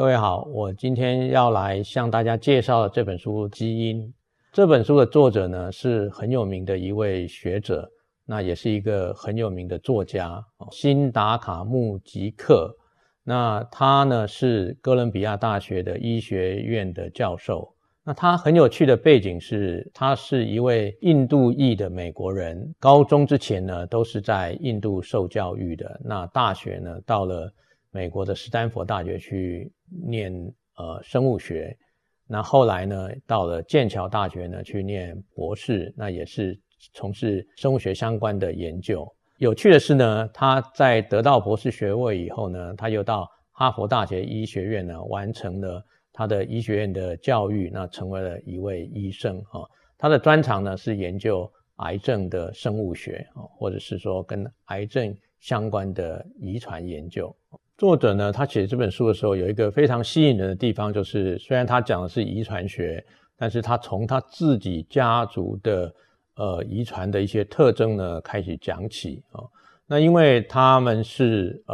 各位好，我今天要来向大家介绍的这本书《基因》。这本书的作者呢是很有名的一位学者，那也是一个很有名的作家，辛达卡穆吉克。那他呢是哥伦比亚大学的医学院的教授。那他很有趣的背景是，他是一位印度裔的美国人，高中之前呢都是在印度受教育的，那大学呢到了美国的斯坦福大学去念生物学，那后来呢到了剑桥大学呢去念博士，那也是从事生物学相关的研究。有趣的是呢，他在得到博士学位以后呢，他又到哈佛大学医学院呢完成了他的医学院的教育，那成为了一位医生啊。他的专长呢是研究癌症的生物学啊，或者是说跟癌症相关的遗传研究。作者呢，他写这本书的时候有一个非常吸引人的地方，就是虽然他讲的是遗传学，但是他从他自己家族的遗传的一些特征呢开始讲起啊。那因为他们是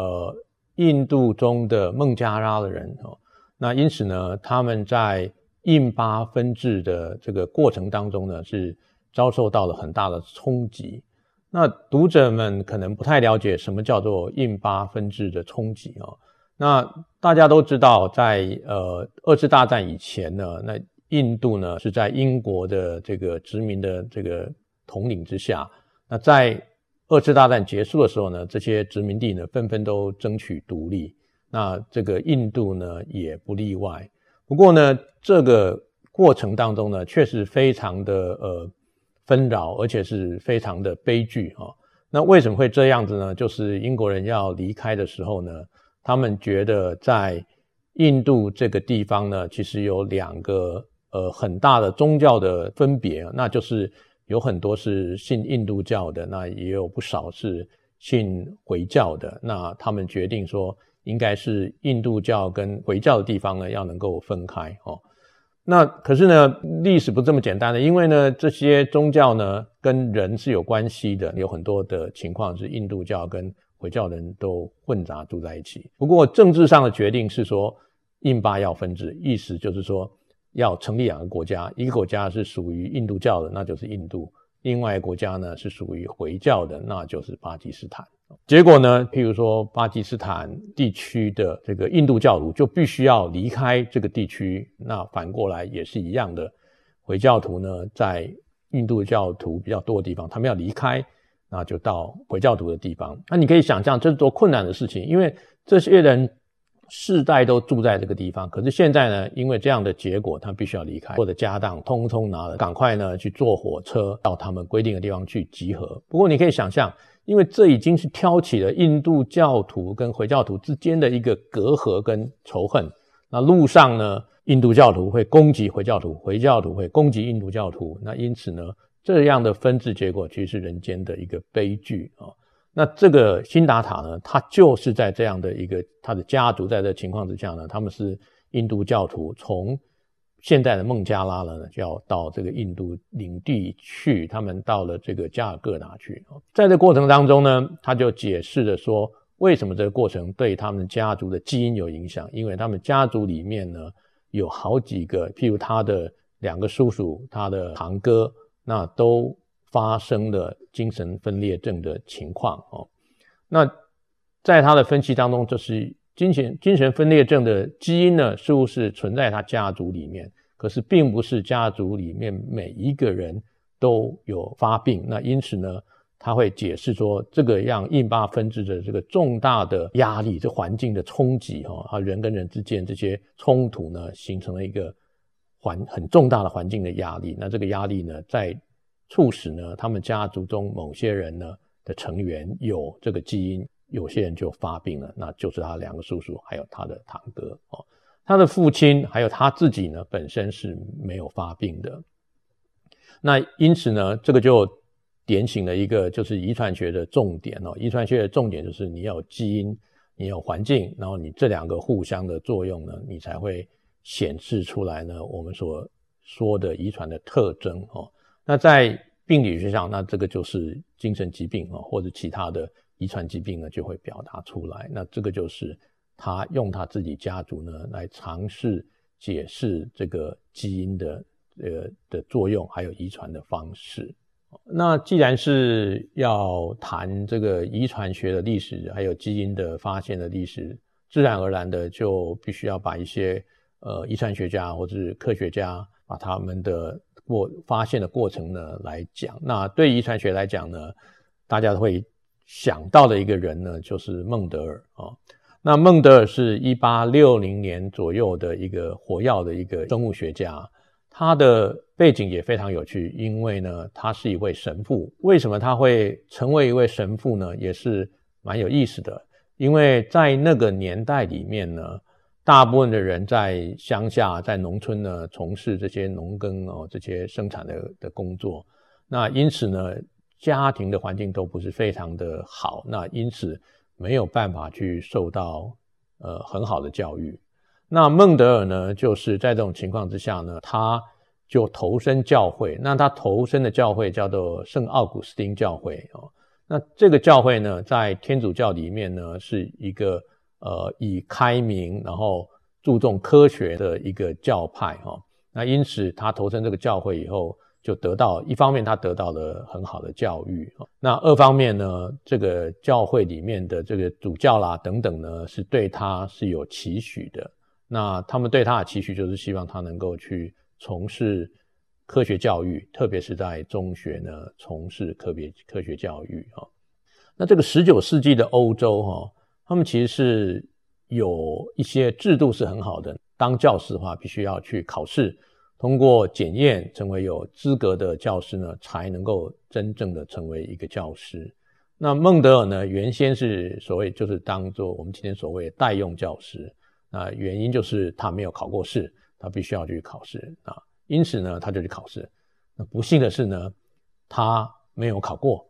印度中的孟加拉的人哦，那因此呢，他们在印巴分治的这个过程当中呢，是遭受到了很大的冲击。那读者们可能不太了解什么叫做印巴分治的冲击哦。那大家都知道在二次大战以前呢，那印度呢是在英国的这个殖民的这个统领之下。那在二次大战结束的时候呢，这些殖民地呢纷纷都争取独立。那这个印度呢也不例外。不过呢，这个过程当中呢确实非常的纷扰，而且是非常的悲剧啊。那为什么会这样子呢？就是英国人要离开的时候呢，他们觉得在印度这个地方呢，其实有两个很大的宗教的分别，那就是有很多是信印度教的，那也有不少是信回教的。那他们决定说，应该是印度教跟回教的地方呢，要能够分开哦。那可是呢，历史不这么简单的，因为呢，这些宗教呢跟人是有关系的，有很多的情况是印度教跟回教人都混杂住在一起。不过政治上的决定是说，印巴要分治，意思就是说要成立两个国家，一个国家是属于印度教的，那就是印度；另外一个国家呢是属于回教的，那就是巴基斯坦。结果呢，譬如说巴基斯坦地区的这个印度教徒就必须要离开这个地区，那反过来也是一样的，回教徒呢在印度教徒比较多的地方，他们要离开，那就到回教徒的地方。那你可以想象这是多困难的事情，因为这些人世代都住在这个地方，可是现在呢，因为这样的结果，他必须要离开，或者家当通通拿了，赶快呢去坐火车到他们规定的地方去集合。不过你可以想象，因为这已经是挑起了印度教徒跟回教徒之间的一个隔阂跟仇恨。那路上呢，印度教徒会攻击回教徒，回教徒会攻击印度教徒。那因此呢，这样的分治结果其实是人间的一个悲剧啊。那这个辛达塔呢，他就是在这样的一个他的家族在这情况之下呢，他们是印度教徒，从现在的孟加拉呢，就要到这个印度领地去，他们到了这个加尔各答去。在这过程当中呢，他就解释了说，为什么这个过程对他们家族的基因有影响，因为他们家族里面呢，有好几个，譬如他的两个叔叔，他的堂哥，那都发生了精神分裂症的情况。那在他的分析当中，就是精神分裂症的基因呢，似乎是存在他家族里面，可是并不是家族里面每一个人都有发病。那因此呢，他会解释说，这个让印巴分治的这个重大的压力，这环境的冲击啊，人跟人之间这些冲突呢，形成了一个很重大的环境的压力。那这个压力呢，在促使呢，他们家族中某些人呢的成员有这个基因，有些人就发病了，那就是他两个叔叔还有他的堂哥哦。他的父亲还有他自己呢本身是没有发病的。那因此呢，这个就点醒了一个就是遗传学的重点哦。遗传学的重点就是你要有基因，你要有环境，然后你这两个互相的作用呢，你才会显示出来呢我们所说的遗传的特征哦。那在病理学上，那这个就是精神疾病哦，或者其他的遗传疾病呢就会表达出来。那这个就是他用他自己家族呢来尝试解释这个基因的作用，还有遗传的方式。那既然是要谈这个遗传学的历史，还有基因的发现的历史，自然而然的就必须要把一些遗传学家或是科学家把他们的发现的过程呢来讲。那对遗传学来讲呢，大家会想到的一个人呢就是孟德尔啊。那孟德尔是1860年左右的一个活跃的一个生物学家，他的背景也非常有趣，因为呢他是一位神父。为什么他会成为一位神父呢？也是蛮有意思的，因为在那个年代里面呢，大部分的人在乡下在农村呢从事这些农耕这些生产的工作，那因此呢家庭的环境都不是非常的好，那因此没有办法去受到很好的教育。那孟德尔呢就是在这种情况之下呢，他就投身教会。那他投身的教会叫做圣奥古斯丁教会那这个教会呢在天主教里面呢是一个以开明然后注重科学的一个教派那因此他投身这个教会以后，就得到一方面他得到了很好的教育，那二方面呢这个教会里面的这个主教啦等等呢是对他是有期许的。那他们对他的期许就是希望他能够去从事科学教育，特别是在中学呢从事科学教育。那这个19世纪的欧洲，他们其实是有一些制度是很好的，当教师的话必须要去考试，通过检验成为有资格的教师呢才能够真正的成为一个教师。那孟德尔呢原先是所谓就是当做我们今天所谓代用教师，那原因就是他没有考过试，他必须要去考试啊，因此呢他就去考试。那不幸的是呢他没有考过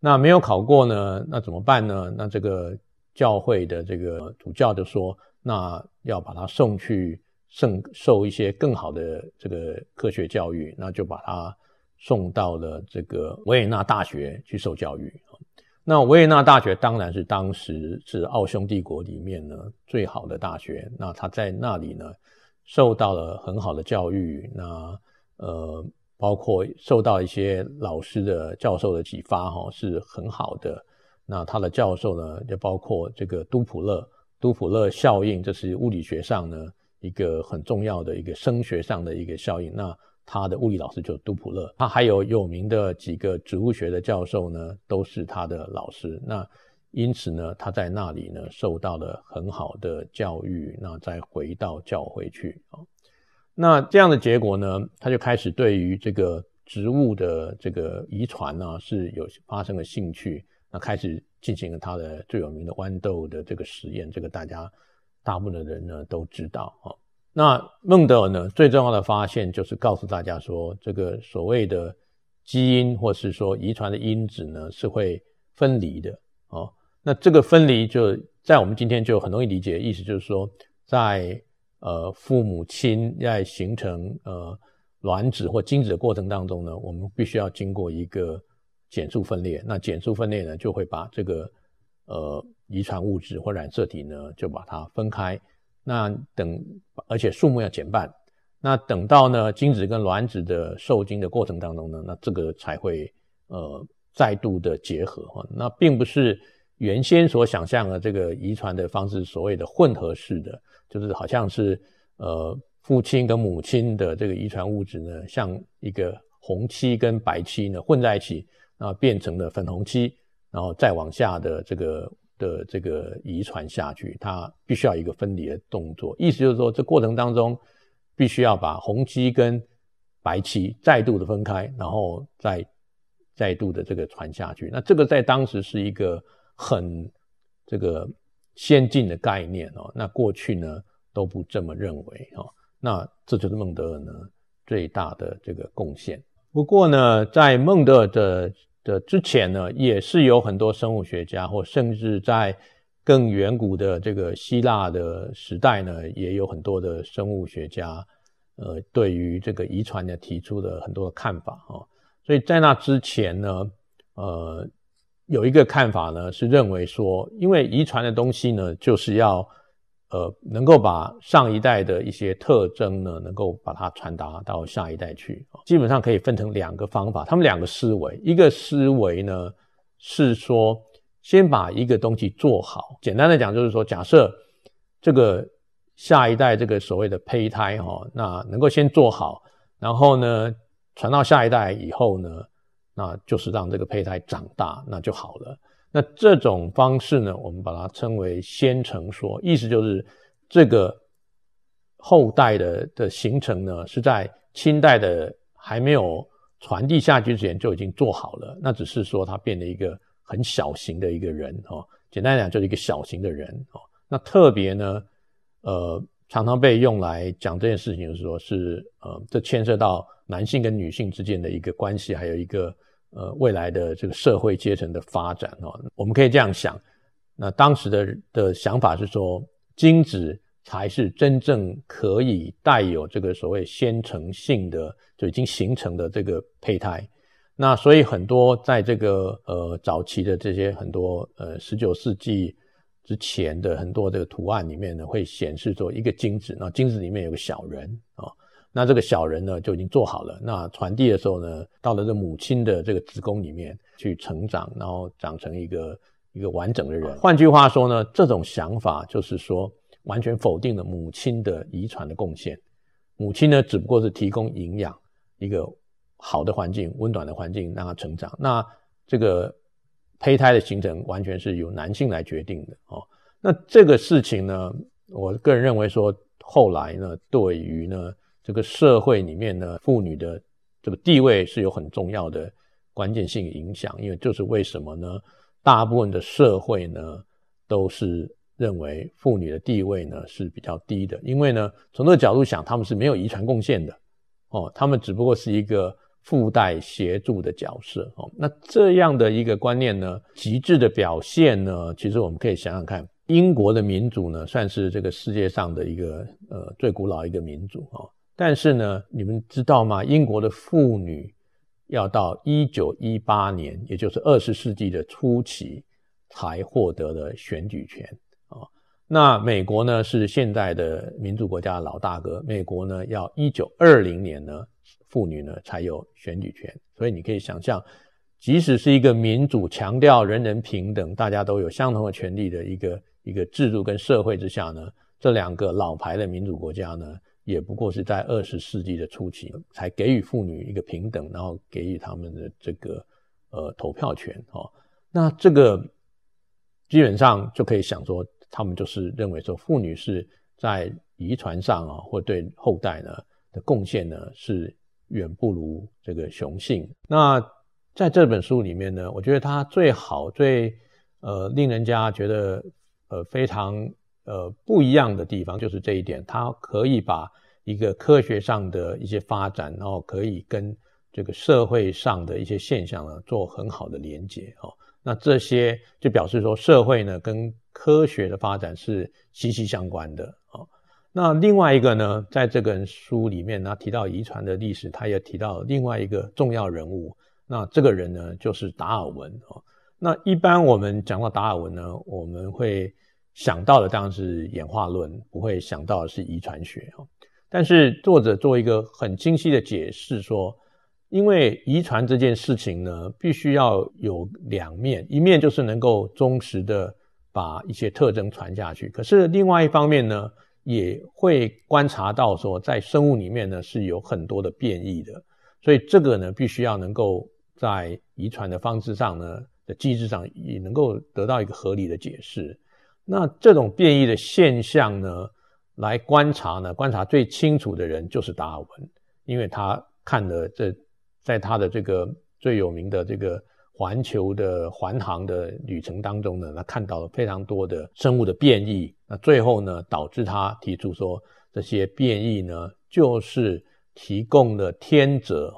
那没有考过呢那怎么办呢？那这个教会的这个主教就说，那要把他送去受一些更好的这个科学教育，那就把他送到了这个维也纳大学去受教育。那维也纳大学当然是当时是奥匈帝国里面呢最好的大学，那他在那里呢受到了很好的教育，那包括受到一些老师的教授的启发是很好的。那他的教授呢就包括这个杜普勒效应，这是物理学上呢一个很重要的一个声学上的一个效应，那他的物理老师就是杜普勒。他还有名的几个植物学的教授呢都是他的老师，那因此呢他在那里呢受到了很好的教育，那再回到教会去。那这样的结果呢，他就开始对于这个植物的这个遗传呢是有发生了兴趣，那开始进行了他的最有名的豌豆的这个实验，这个大部分的人呢都知道。那孟德尔呢最重要的发现就是告诉大家说，这个所谓的基因或是说遗传的因子呢是会分离的那这个分离就在我们今天就很容易理解，意思就是说在父母亲在形成卵子或精子的过程当中呢，我们必须要经过一个减数分裂，那减数分裂呢就会把这个遗传物质或染色体呢就把它分开，那而且数目要减半，那等到呢精子跟卵子的受精的过程当中呢，那这个才会再度的结合。那并不是原先所想象的这个遗传的方式所谓的混合式的，就是好像是父亲跟母亲的这个遗传物质呢像一个红漆跟白漆呢混在一起，那变成了粉红漆，然后再往下的这个遗传下去，它必须要有一个分离的动作，意思就是说这过程当中必须要把红漆跟白漆再度的分开，然后再度的这个传下去。那这个在当时是一个很这个先进的概念那过去呢都不这么认为那这就是孟德尔呢最大的这个贡献。不过呢在孟德尔的之前呢也是有很多生物学家，或甚至在更远古的这个希腊的时代呢也有很多的生物学家对于这个遗传呢提出了很多的看法所以在那之前呢有一个看法呢，是认为说，因为遗传的东西呢，就是要能够把上一代的一些特征呢，能够把它传达到下一代去。基本上可以分成两个方法，他们两个思维，一个思维呢是说，先把一个东西做好。简单的讲，就是说，假设这个下一代这个所谓的胚胎那能够先做好，然后呢传到下一代以后呢，那就是让这个胚胎长大，那就好了。那这种方式呢，我们把它称为先成说，意思就是这个后代的形成呢，是在亲代的还没有传递下去之前就已经做好了，那只是说它变得一个很小型的一个人简单讲就是一个小型的人那特别呢常常被用来讲这件事情，就是说是这牵涉到男性跟女性之间的一个关系，还有一个未来的这个社会阶层的发展我们可以这样想，那当时的想法是说，精子才是真正可以带有这个所谓先成性的就已经形成的这个胚胎。那所以很多在这个早期的这些很多19世纪之前的很多这个图案里面呢，会显示说一个精子，那精子里面有个小人那这个小人呢就已经做好了，那传递的时候呢，到了这母亲的这个子宫里面去成长，然后长成一个完整的人。换句话说呢，这种想法就是说完全否定了母亲的遗传的贡献。母亲呢只不过是提供营养，一个好的环境，温暖的环境让它成长。那这个胚胎的形成完全是由男性来决定的那这个事情呢，我个人认为说，后来呢对于呢这个社会里面呢妇女的这个地位是有很重要的关键性影响，因为就是为什么呢，大部分的社会呢都是认为妇女的地位呢是比较低的，因为呢从这个角度想，他们是没有遗传贡献的他们只不过是一个附带协助的角色那这样的一个观念呢，极致的表现呢，其实我们可以想想看，英国的民族呢算是这个世界上的一个最古老一个民族但是呢你们知道吗，英国的妇女要到1918年，也就是20世纪的初期才获得了选举权那美国呢是现在的民主国家的老大哥，美国呢要1920年呢妇女呢才有选举权。所以你可以想象，即使是一个民主强调人人平等，大家都有相同的权利的一个制度跟社会之下呢，这两个老牌的民主国家呢也不过是在20世纪的初期才给予妇女一个平等，然后给予他们的这个投票权那这个基本上就可以想说，他们就是认为说妇女是在遗传上或对后代呢的贡献呢是远不如这个雄性。那在这本书里面呢，我觉得它最好最令人家觉得非常不一样的地方就是这一点，它可以把一个科学上的一些发展，然后可以跟这个社会上的一些现象呢做很好的连结那这些就表示说，社会呢跟科学的发展是息息相关的那另外一个呢，在这本书里面他提到遗传的历史，他也提到另外一个重要人物，那这个人呢就是达尔文那一般我们讲到达尔文呢，我们会想到的当然是演化论，不会想到的是遗传学但是作者做一个很清晰的解释说，因为遗传这件事情呢必须要有两面，一面就是能够忠实的把一些特征传下去，可是另外一方面呢，也会观察到说，在生物里面呢是有很多的变异的，所以这个呢必须要能够在遗传的方式上呢的机制上也能够得到一个合理的解释。那这种变异的现象呢，来观察呢，观察最清楚的人就是达尔文，因为他看了在他的这个最有名的这个环球的环航的旅程当中呢，他看到了非常多的生物的变异，那最后呢导致他提出说，这些变异呢就是提供了天择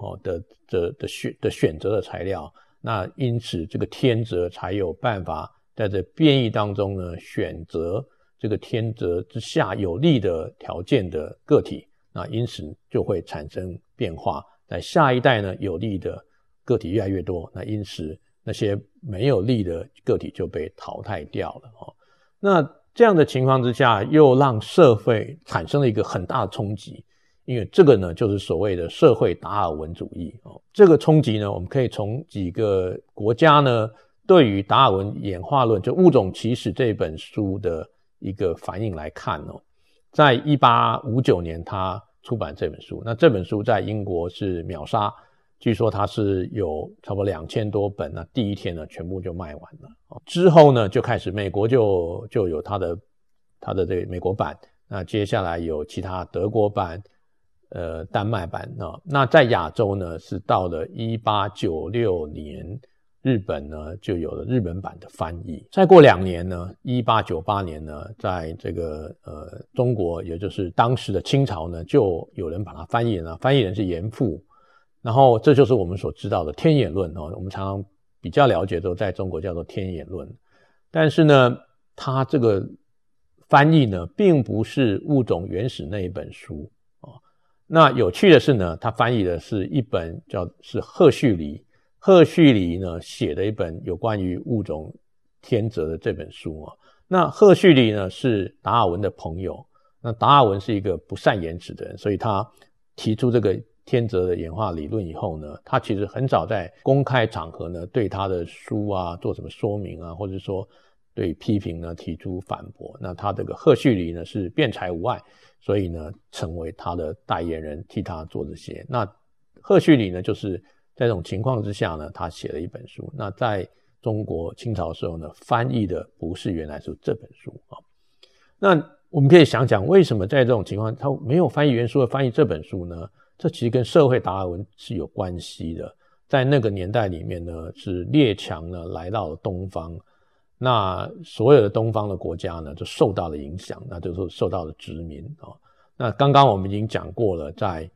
的选择的材料，那因此这个天择才有办法在这变异当中呢选择这个天择之下有利的条件的个体，那因此就会产生变化，在下一代呢有利的个体越来越多，那因此那些没有力的个体就被淘汰掉了哦。那这样的情况之下，又让社会产生了一个很大的冲击，因为这个呢就是所谓的社会达尔文主义哦。这个冲击呢，我们可以从几个国家呢对于达尔文演化论就《物种起始》这本书的一个反应来看哦。在1859年他出版这本书，那这本书在英国是秒杀，据说它是有差不多2000多本，那第一天呢全部就卖完了。之后呢就开始美国就有它的这个美国版，那接下来有其他德国版丹麦版哦。那在亚洲呢是到了1896年日本呢就有了日本版的翻译。再过2年呢1898年呢在这个中国，也就是当时的清朝呢就有人把它翻译了，翻译人是严复。然后这就是我们所知道的天演论哦，我们常常比较了解都在中国叫做天演论。但是呢它这个翻译呢并不是《物种原始》那一本书哦。那有趣的是呢，它翻译的是一本是赫胥黎呢写的一本有关于物种天择的这本书哦。那赫胥黎呢是达尔文的朋友，那达尔文是一个不善言辞的人，所以他提出这个天择的演化理论以后呢，他其实很少在公开场合呢对他的书啊做什么说明啊，或者说对批评呢提出反驳。那他这个赫胥黎呢是辩才无碍，所以呢成为他的代言人，替他做这些。那赫胥黎呢就是在这种情况之下呢他写了一本书，那在中国清朝的时候呢翻译的不是原来是这本书啊。那我们可以想想为什么在这种情况他没有翻译原书而翻译这本书呢？这其实跟社会达尔文是有关系的。在那个年代里面呢，是列强呢来到了东方，那所有的东方的国家呢就受到了影响，那就是受到了殖民哦。那刚刚我们已经讲过了，在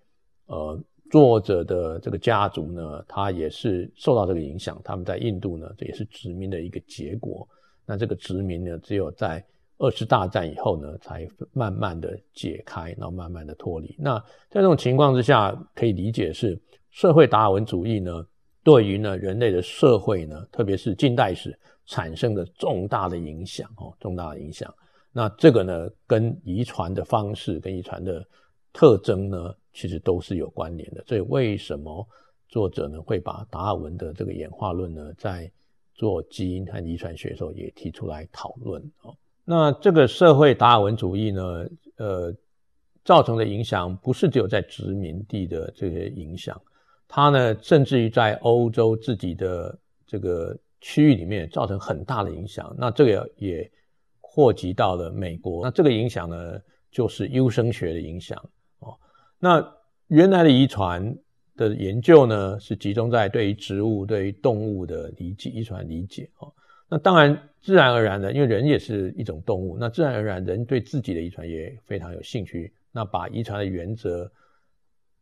作者的这个家族呢他也是受到这个影响，他们在印度呢这也是殖民的一个结果。那这个殖民呢只有在20大战以后呢才慢慢的解开，然后慢慢的脱离。那在这种情况之下，可以理解是社会达尔文主义呢对于呢人类的社会呢特别是近代史产生的重大的影响哦，重大的影响。那这个呢跟遗传的方式跟遗传的特征呢其实都是有关联的。所以为什么作者呢会把达尔文的这个演化论呢在做基因和遗传学的时候也提出来讨论哦。那这个社会达尔文主义呢造成的影响不是只有在殖民地的这些影响，它呢甚至于在欧洲自己的这个区域里面造成很大的影响。那这个也祸及到了美国，那这个影响呢就是优生学的影响哦。那原来的遗传的研究呢是集中在对于植物对于动物的遗传理解哦。那当然自然而然的，因为人也是一种动物，那自然而然人对自己的遗传也非常有兴趣，那把遗传的原则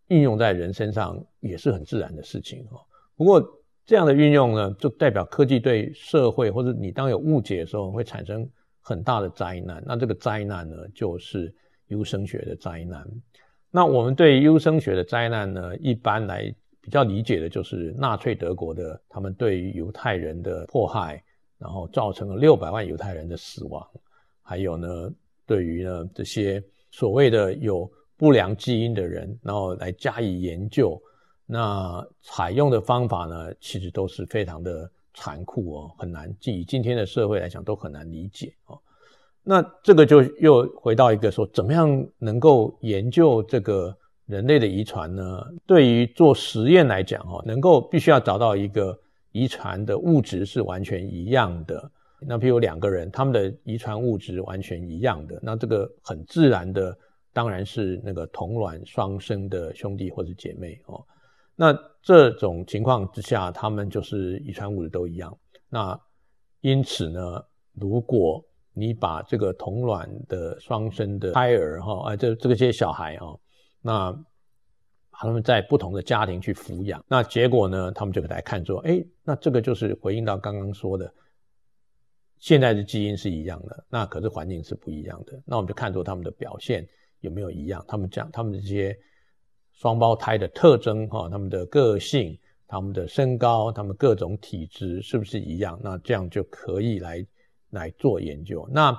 运用在人身上也是很自然的事情哦。不过这样的运用呢就代表科技对社会或者你当有误解的时候会产生很大的灾难，那这个灾难呢就是优生学的灾难。那我们对优生学的灾难呢一般来比较理解的就是纳粹德国的他们对于犹太人的迫害，然后造成了600万犹太人的死亡，还有呢对于呢这些所谓的有不良基因的人然后来加以研究，那采用的方法呢其实都是非常的残酷哦，很难以今天的社会来讲都很难理解哦。那这个就又回到一个说怎么样能够研究这个人类的遗传呢？对于做实验来讲哦，能够必须要找到一个遗传的物质是完全一样的，那譬如2个人他们的遗传物质完全一样的，那这个很自然的当然是那个同卵双生的兄弟或者姐妹哦。那这种情况之下他们就是遗传物质都一样，那因此呢如果你把这个同卵的双生的胎儿这些小孩那他们在不同的家庭去抚养，那结果呢他们就来看说那这个就是回应到刚刚说的现在的基因是一样的，那可是环境是不一样的，那我们就看出他们的表现有没有一样，他们这些双胞胎的特征他们的个性他们的身高，他们各种体质是不是一样，那这样就可以来做研究。那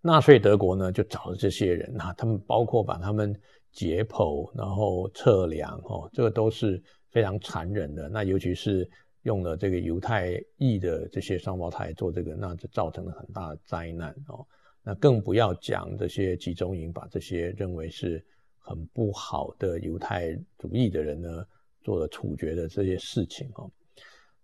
纳粹德国呢就找了这些人，那他们包括把他们解剖，然后测量，这个都是非常残忍的。那尤其是用了这个犹太裔的这些双胞胎做这个，那就造成了很大的灾难哦。那更不要讲这些集中营把这些认为是很不好的犹太主义的人呢做了处决的这些事情哦。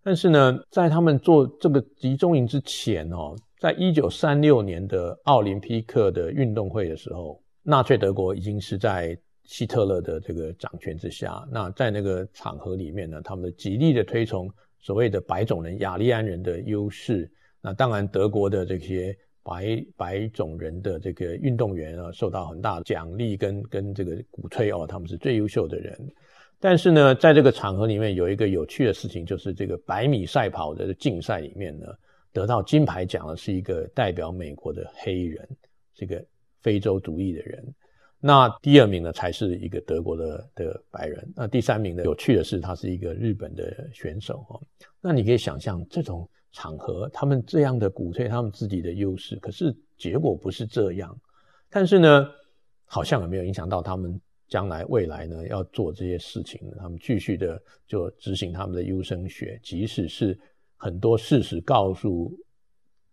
但是呢，在他们做这个集中营之前哦，在1936年的奥林匹克的运动会的时候，纳粹德国已经是在希特勒的这个掌权之下。那在那个场合里面呢，他们极力的推崇所谓的白种人、雅利安人的优势。那当然德国的这些白种人的这个运动员啊，受到很大的奖励跟这个鼓吹哦，他们是最优秀的人。但是呢，在这个场合里面有一个有趣的事情，就是这个100米赛跑的竞赛里面呢，得到金牌奖的是一个代表美国的黑人，是一个非洲族裔的人。那第二名呢才是一个德国的白人。那第三名呢，有趣的是他是一个日本的选手哦。那你可以想象这种场合，他们这样的鼓吹他们自己的优势，可是结果不是这样。但是呢，好像也没有影响到他们将来未来呢要做这些事情，他们继续的就执行他们的优生学，即使是很多事实告诉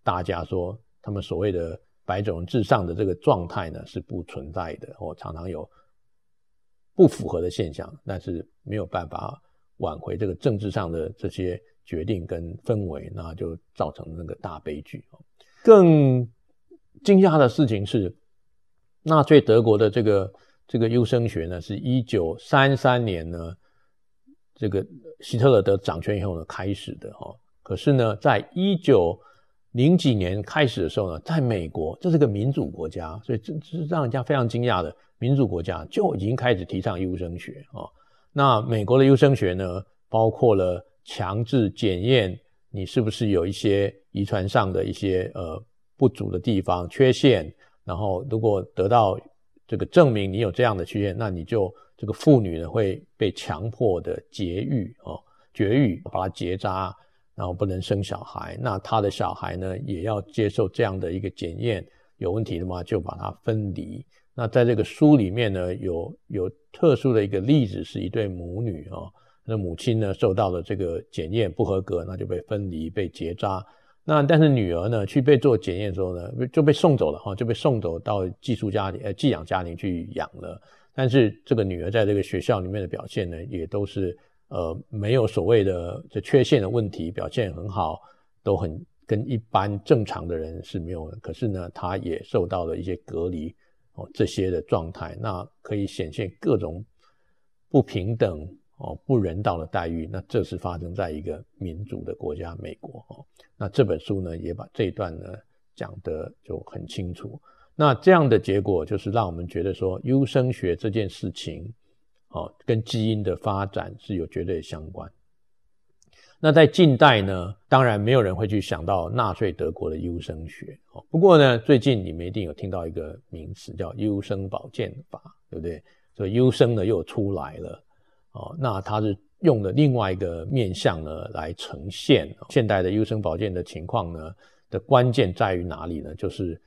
大家说他们所谓的白种人至上的这个状态呢是不存在的哦，常常有不符合的现象，但是没有办法挽回这个政治上的这些决定跟氛围，那就造成那个大悲剧。更惊讶的事情是，纳粹德国的这个优生学呢，是1933年呢，这个希特勒的掌权以后呢开始的哦。可是呢，在1900几年开始的时候呢，在美国，这是个民主国家，所以这是让人家非常惊讶的，民主国家就已经开始提倡优生学哦。那美国的优生学呢，包括了强制检验你是不是有一些遗传上的一些不足的地方、缺陷，然后如果得到这个证明你有这样的缺陷，那你就这个妇女呢会被强迫的绝育，把它结扎，然后不能生小孩。那他的小孩呢也要接受这样的一个检验，有问题的嘛就把它分离。那在这个书里面呢有特殊的一个例子，是一对母女哦。那母亲呢受到了这个检验不合格，那就被分离被结扎。那但是女儿呢去被做检验的时候呢就被送走了，就被送走到寄养家庭去养了。但是这个女儿在这个学校里面的表现呢也都是没有所谓的这缺陷的问题，表现很好，都很跟一般正常的人是没有的。可是呢她也受到了一些隔离哦，这些的状态，那可以显现各种不平等哦，不人道的待遇。那这是发生在一个民主的国家美国哦。那这本书呢也把这一段呢讲得就很清楚。那这样的结果就是让我们觉得说优生学这件事情哦，跟基因的发展是有绝对相关。那在近代呢，当然没有人会去想到纳粹德国的优生学哦。不过呢，最近你们一定有听到一个名词叫优生保健法，对不对？所以优生呢又出来了。哦，那它是用了另外一个面向呢来呈现现代的优生保健的情况呢的关键在于哪里呢？就是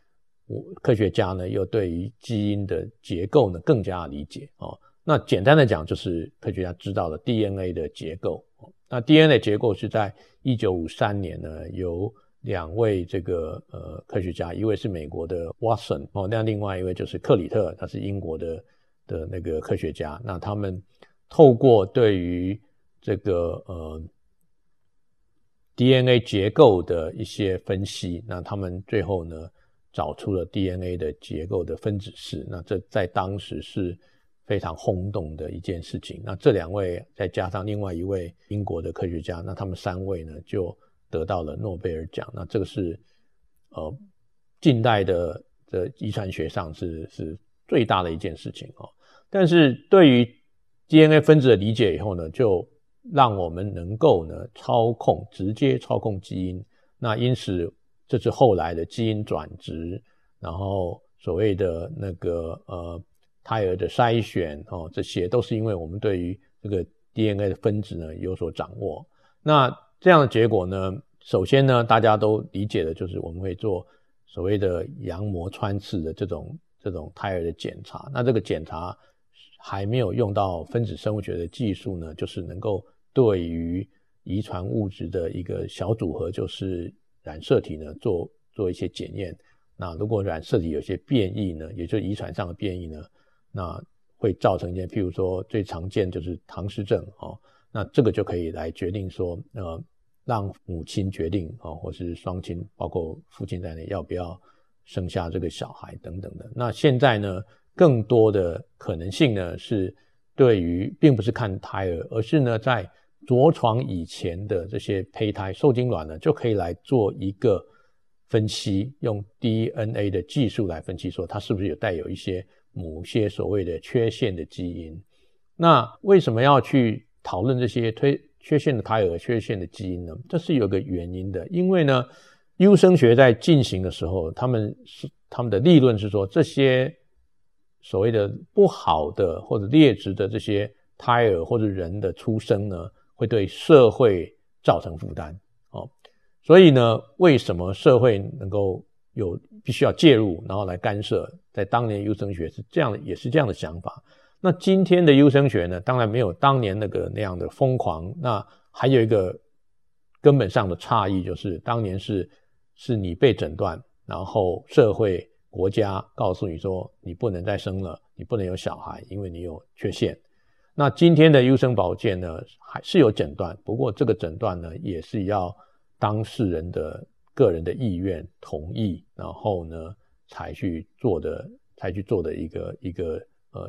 科学家呢又对于基因的结构呢更加理解哦。那简单的讲，就是科学家知道了 DNA 的结构。那 DNA 结构是在1953年呢由两位这个科学家，一位是美国的 Watson 哦，那另外一位就是克里特，他是英国的那个科学家。那他们透过对于这个DNA 结构的一些分析，那他们最后呢找出了 DNA 的结构的分子式。那这在当时是非常轰动的一件事情。那这两位再加上另外一位英国的科学家，那他们三位呢就得到了诺贝尔奖。那这个是近代的遗传学上是最大的一件事情哦。但是对于DNA 分子的理解以后呢，就让我们能够呢直接操控基因。那因此这是后来的基因转植，然后所谓的那个胎儿的筛选哦，这些都是因为我们对于这个 DNA 的分子呢有所掌握。那这样的结果呢，首先呢大家都理解的就是我们会做所谓的羊膜穿刺的这种胎儿的检查。那这个检查还没有用到分子生物学的技术呢，就是能够对于遗传物质的一个小组合，就是染色体呢做一些检验。那如果染色体有些变异呢，也就是遗传上的变异呢，那会造成一些，譬如说最常见就是唐氏症哦。那这个就可以来决定说，让母亲决定哦，或是双亲，包括父亲在内，要不要生下这个小孩等等的。那现在呢，更多的可能性呢是对于并不是看胎儿，而是呢在着床以前的这些胚胎受精卵呢，就可以来做一个分析，用 DNA 的技术来分析说它是不是有带有一些某些所谓的缺陷的基因。那为什么要去讨论这些缺陷的胎儿、缺陷的基因呢？这是有个原因的，因为呢优生学在进行的时候，他们的立论是说这些所谓的不好的或者劣质的这些胎儿或者人的出生呢，会对社会造成负担哦。所以呢，为什么社会能够必须要介入，然后来干涉？在当年优生学是这样的，也是这样的想法。那今天的优生学呢，当然没有当年那样的疯狂。那还有一个根本上的差异，就是当年是你被诊断，然后社会国家告诉你说你不能再生了，你不能有小孩，因为你有缺陷。那今天的优生保健呢，还是有诊断，不过这个诊断呢，也是要当事人的个人的意愿同意，然后呢才去做的一个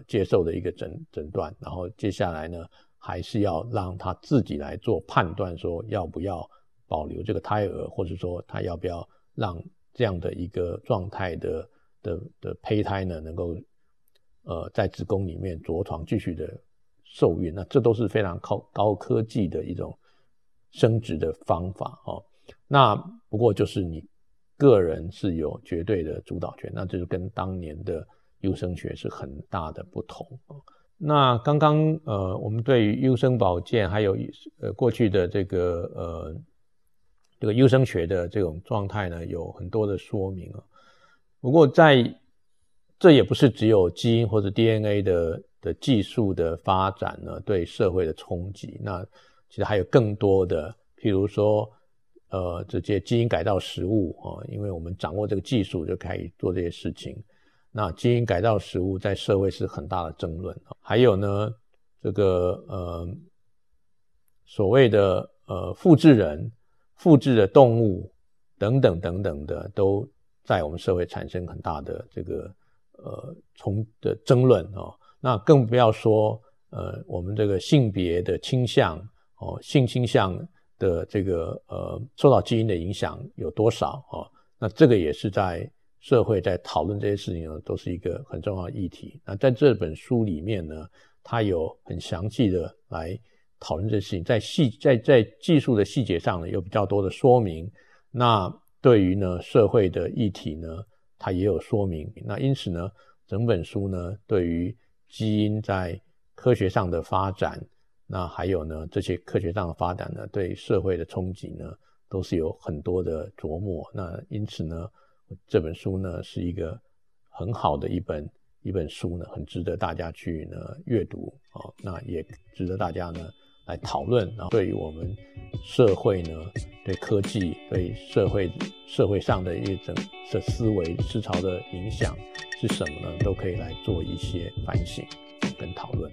接受的一个诊断，然后接下来呢还是要让他自己来做判断，说要不要保留这个胎儿，或者说他要不要让这样的一个状态的胚胎呢能够在子宫里面着床继续的受孕。那这都是非常高科技的一种生殖的方法哦。那不过就是你个人是有绝对的主导权，那这就跟当年的优生学是很大的不同哦。那刚刚我们对于优生保健还有过去的这个优生学的这种状态呢，有很多的说明啊。不过这也不是只有基因或者 DNA 的技术的发展呢对社会的冲击。那其实还有更多的，譬如说这些基因改造食物啊，因为我们掌握这个技术就可以做这些事情。那基因改造食物在社会是很大的争论。还有呢，这个所谓的复制的动物等等等等的，都在我们社会产生很大的这个争论哦。那更不要说我们这个性别的倾向哦，性倾向的这个受到基因的影响有多少哦？那这个也是在社会在讨论这些事情呢，都是一个很重要的议题。那在这本书里面呢，它有很详细的来讨论这事情，在技术的细节上呢有比较多的说明。那对于呢社会的议题呢，它也有说明。那因此呢，整本书呢对于基因在科学上的发展，那还有呢这些科学上的发展呢对社会的冲击呢，都是有很多的琢磨。那因此呢，这本书呢是一个很好的一本书呢，很值得大家去呢阅读哦。那也值得大家呢来讨论，然后对于我们社会呢，对科技、对社会上的一整的思维思潮的影响是什么呢，都可以来做一些反省跟讨论。